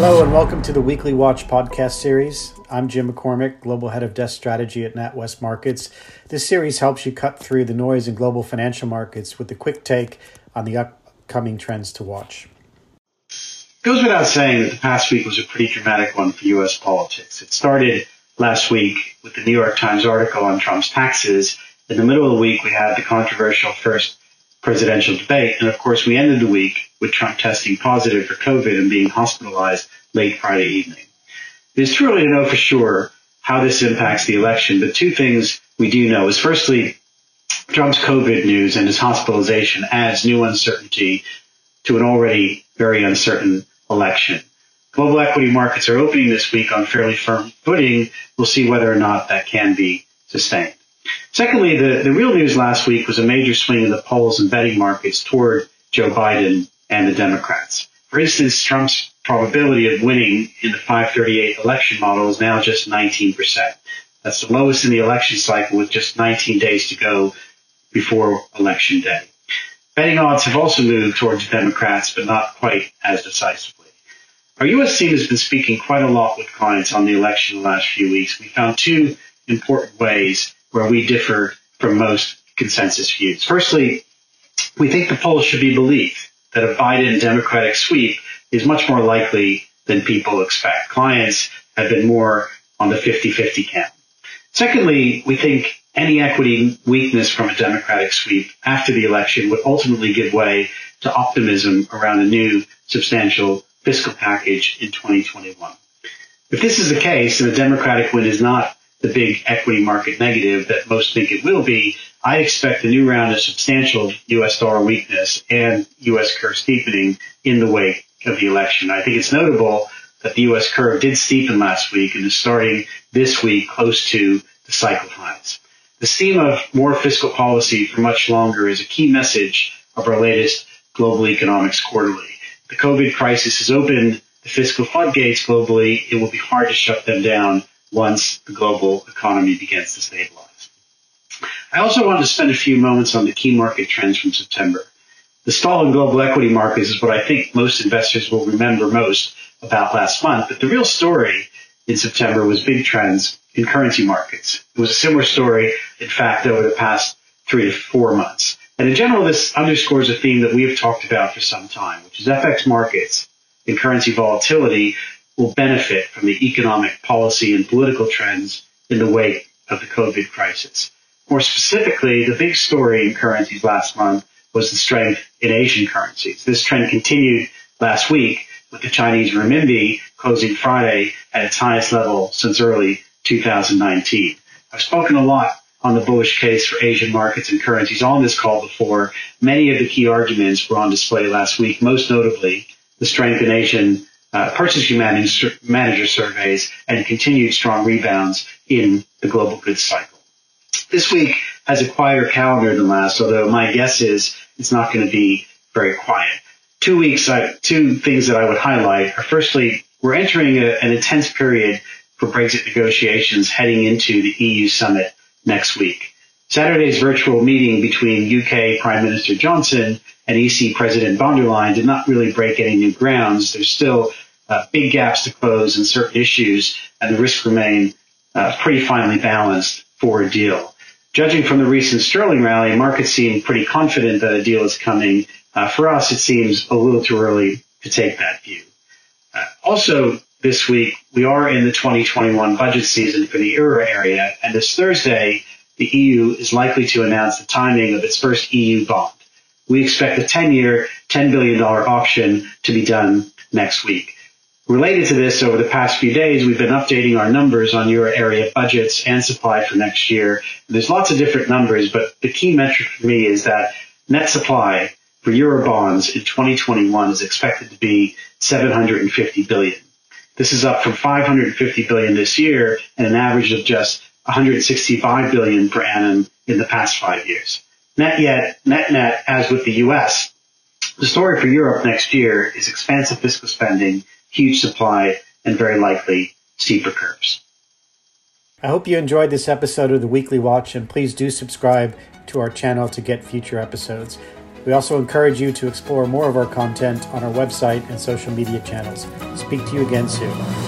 Hello and welcome to the Weekly Watch podcast series. I'm Jim McCormick, Global Head of Desk Strategy at NatWest Markets. This series helps you cut through the noise in global financial markets with a quick take on the upcoming trends to watch. It goes without saying that the past week was a pretty dramatic one for U.S. politics. It started last week with the New York Times article on Trump's taxes. In the middle of the week, we had the controversial first presidential debate. And of course, we ended the week with Trump testing positive for COVID and being hospitalized late Friday evening. It's too early to know for sure how this impacts the election, but two things we do know is firstly, Trump's COVID news and his hospitalization adds new uncertainty to an already very uncertain election. Global equity markets are opening this week on fairly firm footing. We'll see whether or not that can be sustained. Secondly, the real news last week was a major swing in the polls and betting markets toward Joe Biden and the Democrats. For instance, Trump's probability of winning in the 538 election model is now just 19%. That's the lowest in the election cycle with just 19 days to go before Election Day. Betting odds have also moved towards the Democrats, but not quite as decisively. Our U.S. team has been speaking quite a lot with clients on the election the last few weeks. We found two important ways where we differ from most consensus views. Firstly, we think the polls should be believed that a Biden Democratic sweep is much more likely than people expect. Clients have been more on the 50-50 camp. Secondly, we think any equity weakness from a Democratic sweep after the election would ultimately give way to optimism around a new substantial fiscal package in 2021. If this is the case and a Democratic win is not the big equity market negative that most think it will be, I expect a new round of substantial U.S. dollar weakness and U.S. curve steepening in the wake of the election. I think it's notable that the U.S. curve did steepen last week and is starting this week close to the cycle highs. The theme of more fiscal policy for much longer is a key message of our latest Global Economics Quarterly. The COVID crisis has opened the fiscal floodgates globally. It will be hard to shut them down once the global economy begins to stabilize. I also wanted to spend a few moments on the key market trends from September. The stall in global equity markets is what I think most investors will remember most about last month, but the real story in September was big trends in currency markets. It was a similar story, in fact, over the past 3 to 4 months. And in general, this underscores a theme that we have talked about for some time, which is FX markets and currency volatility will benefit from the economic policy and political trends in the wake of the COVID crisis. More specifically, the big story in currencies last month was the strength in Asian currencies. This trend continued last week with the Chinese renminbi closing Friday at its highest level since early 2019. I've spoken a lot on the bullish case for Asian markets and currencies on this call before. Many of the key arguments were on display last week, most notably the strength in Asian purchasing manager surveys and continued strong rebounds in the global goods cycle. This week has a quieter calendar than last, although my guess is it's not going to be very quiet. Two things that I would highlight are firstly, we're entering an intense period for Brexit negotiations heading into the EU summit next week. Saturday's virtual meeting between UK Prime Minister Johnson and EC President von der Leyen did not really break any new grounds. There's still big gaps to close in certain issues, and the risks remain pretty finely balanced for a deal. Judging from the recent sterling rally, markets seem pretty confident that a deal is coming. For us, it seems a little too early to take that view. Also, this week, we are in the 2021 budget season for the euro area, and this Thursday, the EU is likely to announce the timing of its first EU bond. We expect a 10-year, $10 billion auction to be done next week. Related to this, over the past few days, we've been updating our numbers on euro area budgets and supply for next year. There's lots of different numbers, but the key metric for me is that net supply for euro bonds in 2021 is expected to be $750 billion. This is up from $550 billion this year and an average of just $165 billion per annum in the past 5 years. Net, as with the U.S., the story for Europe next year is expansive fiscal spending, huge supply, and very likely steeper curves. I hope you enjoyed this episode of the Weekly Watch, and please do subscribe to our channel to get future episodes. We also encourage you to explore more of our content on our website and social media channels. Speak to you again soon.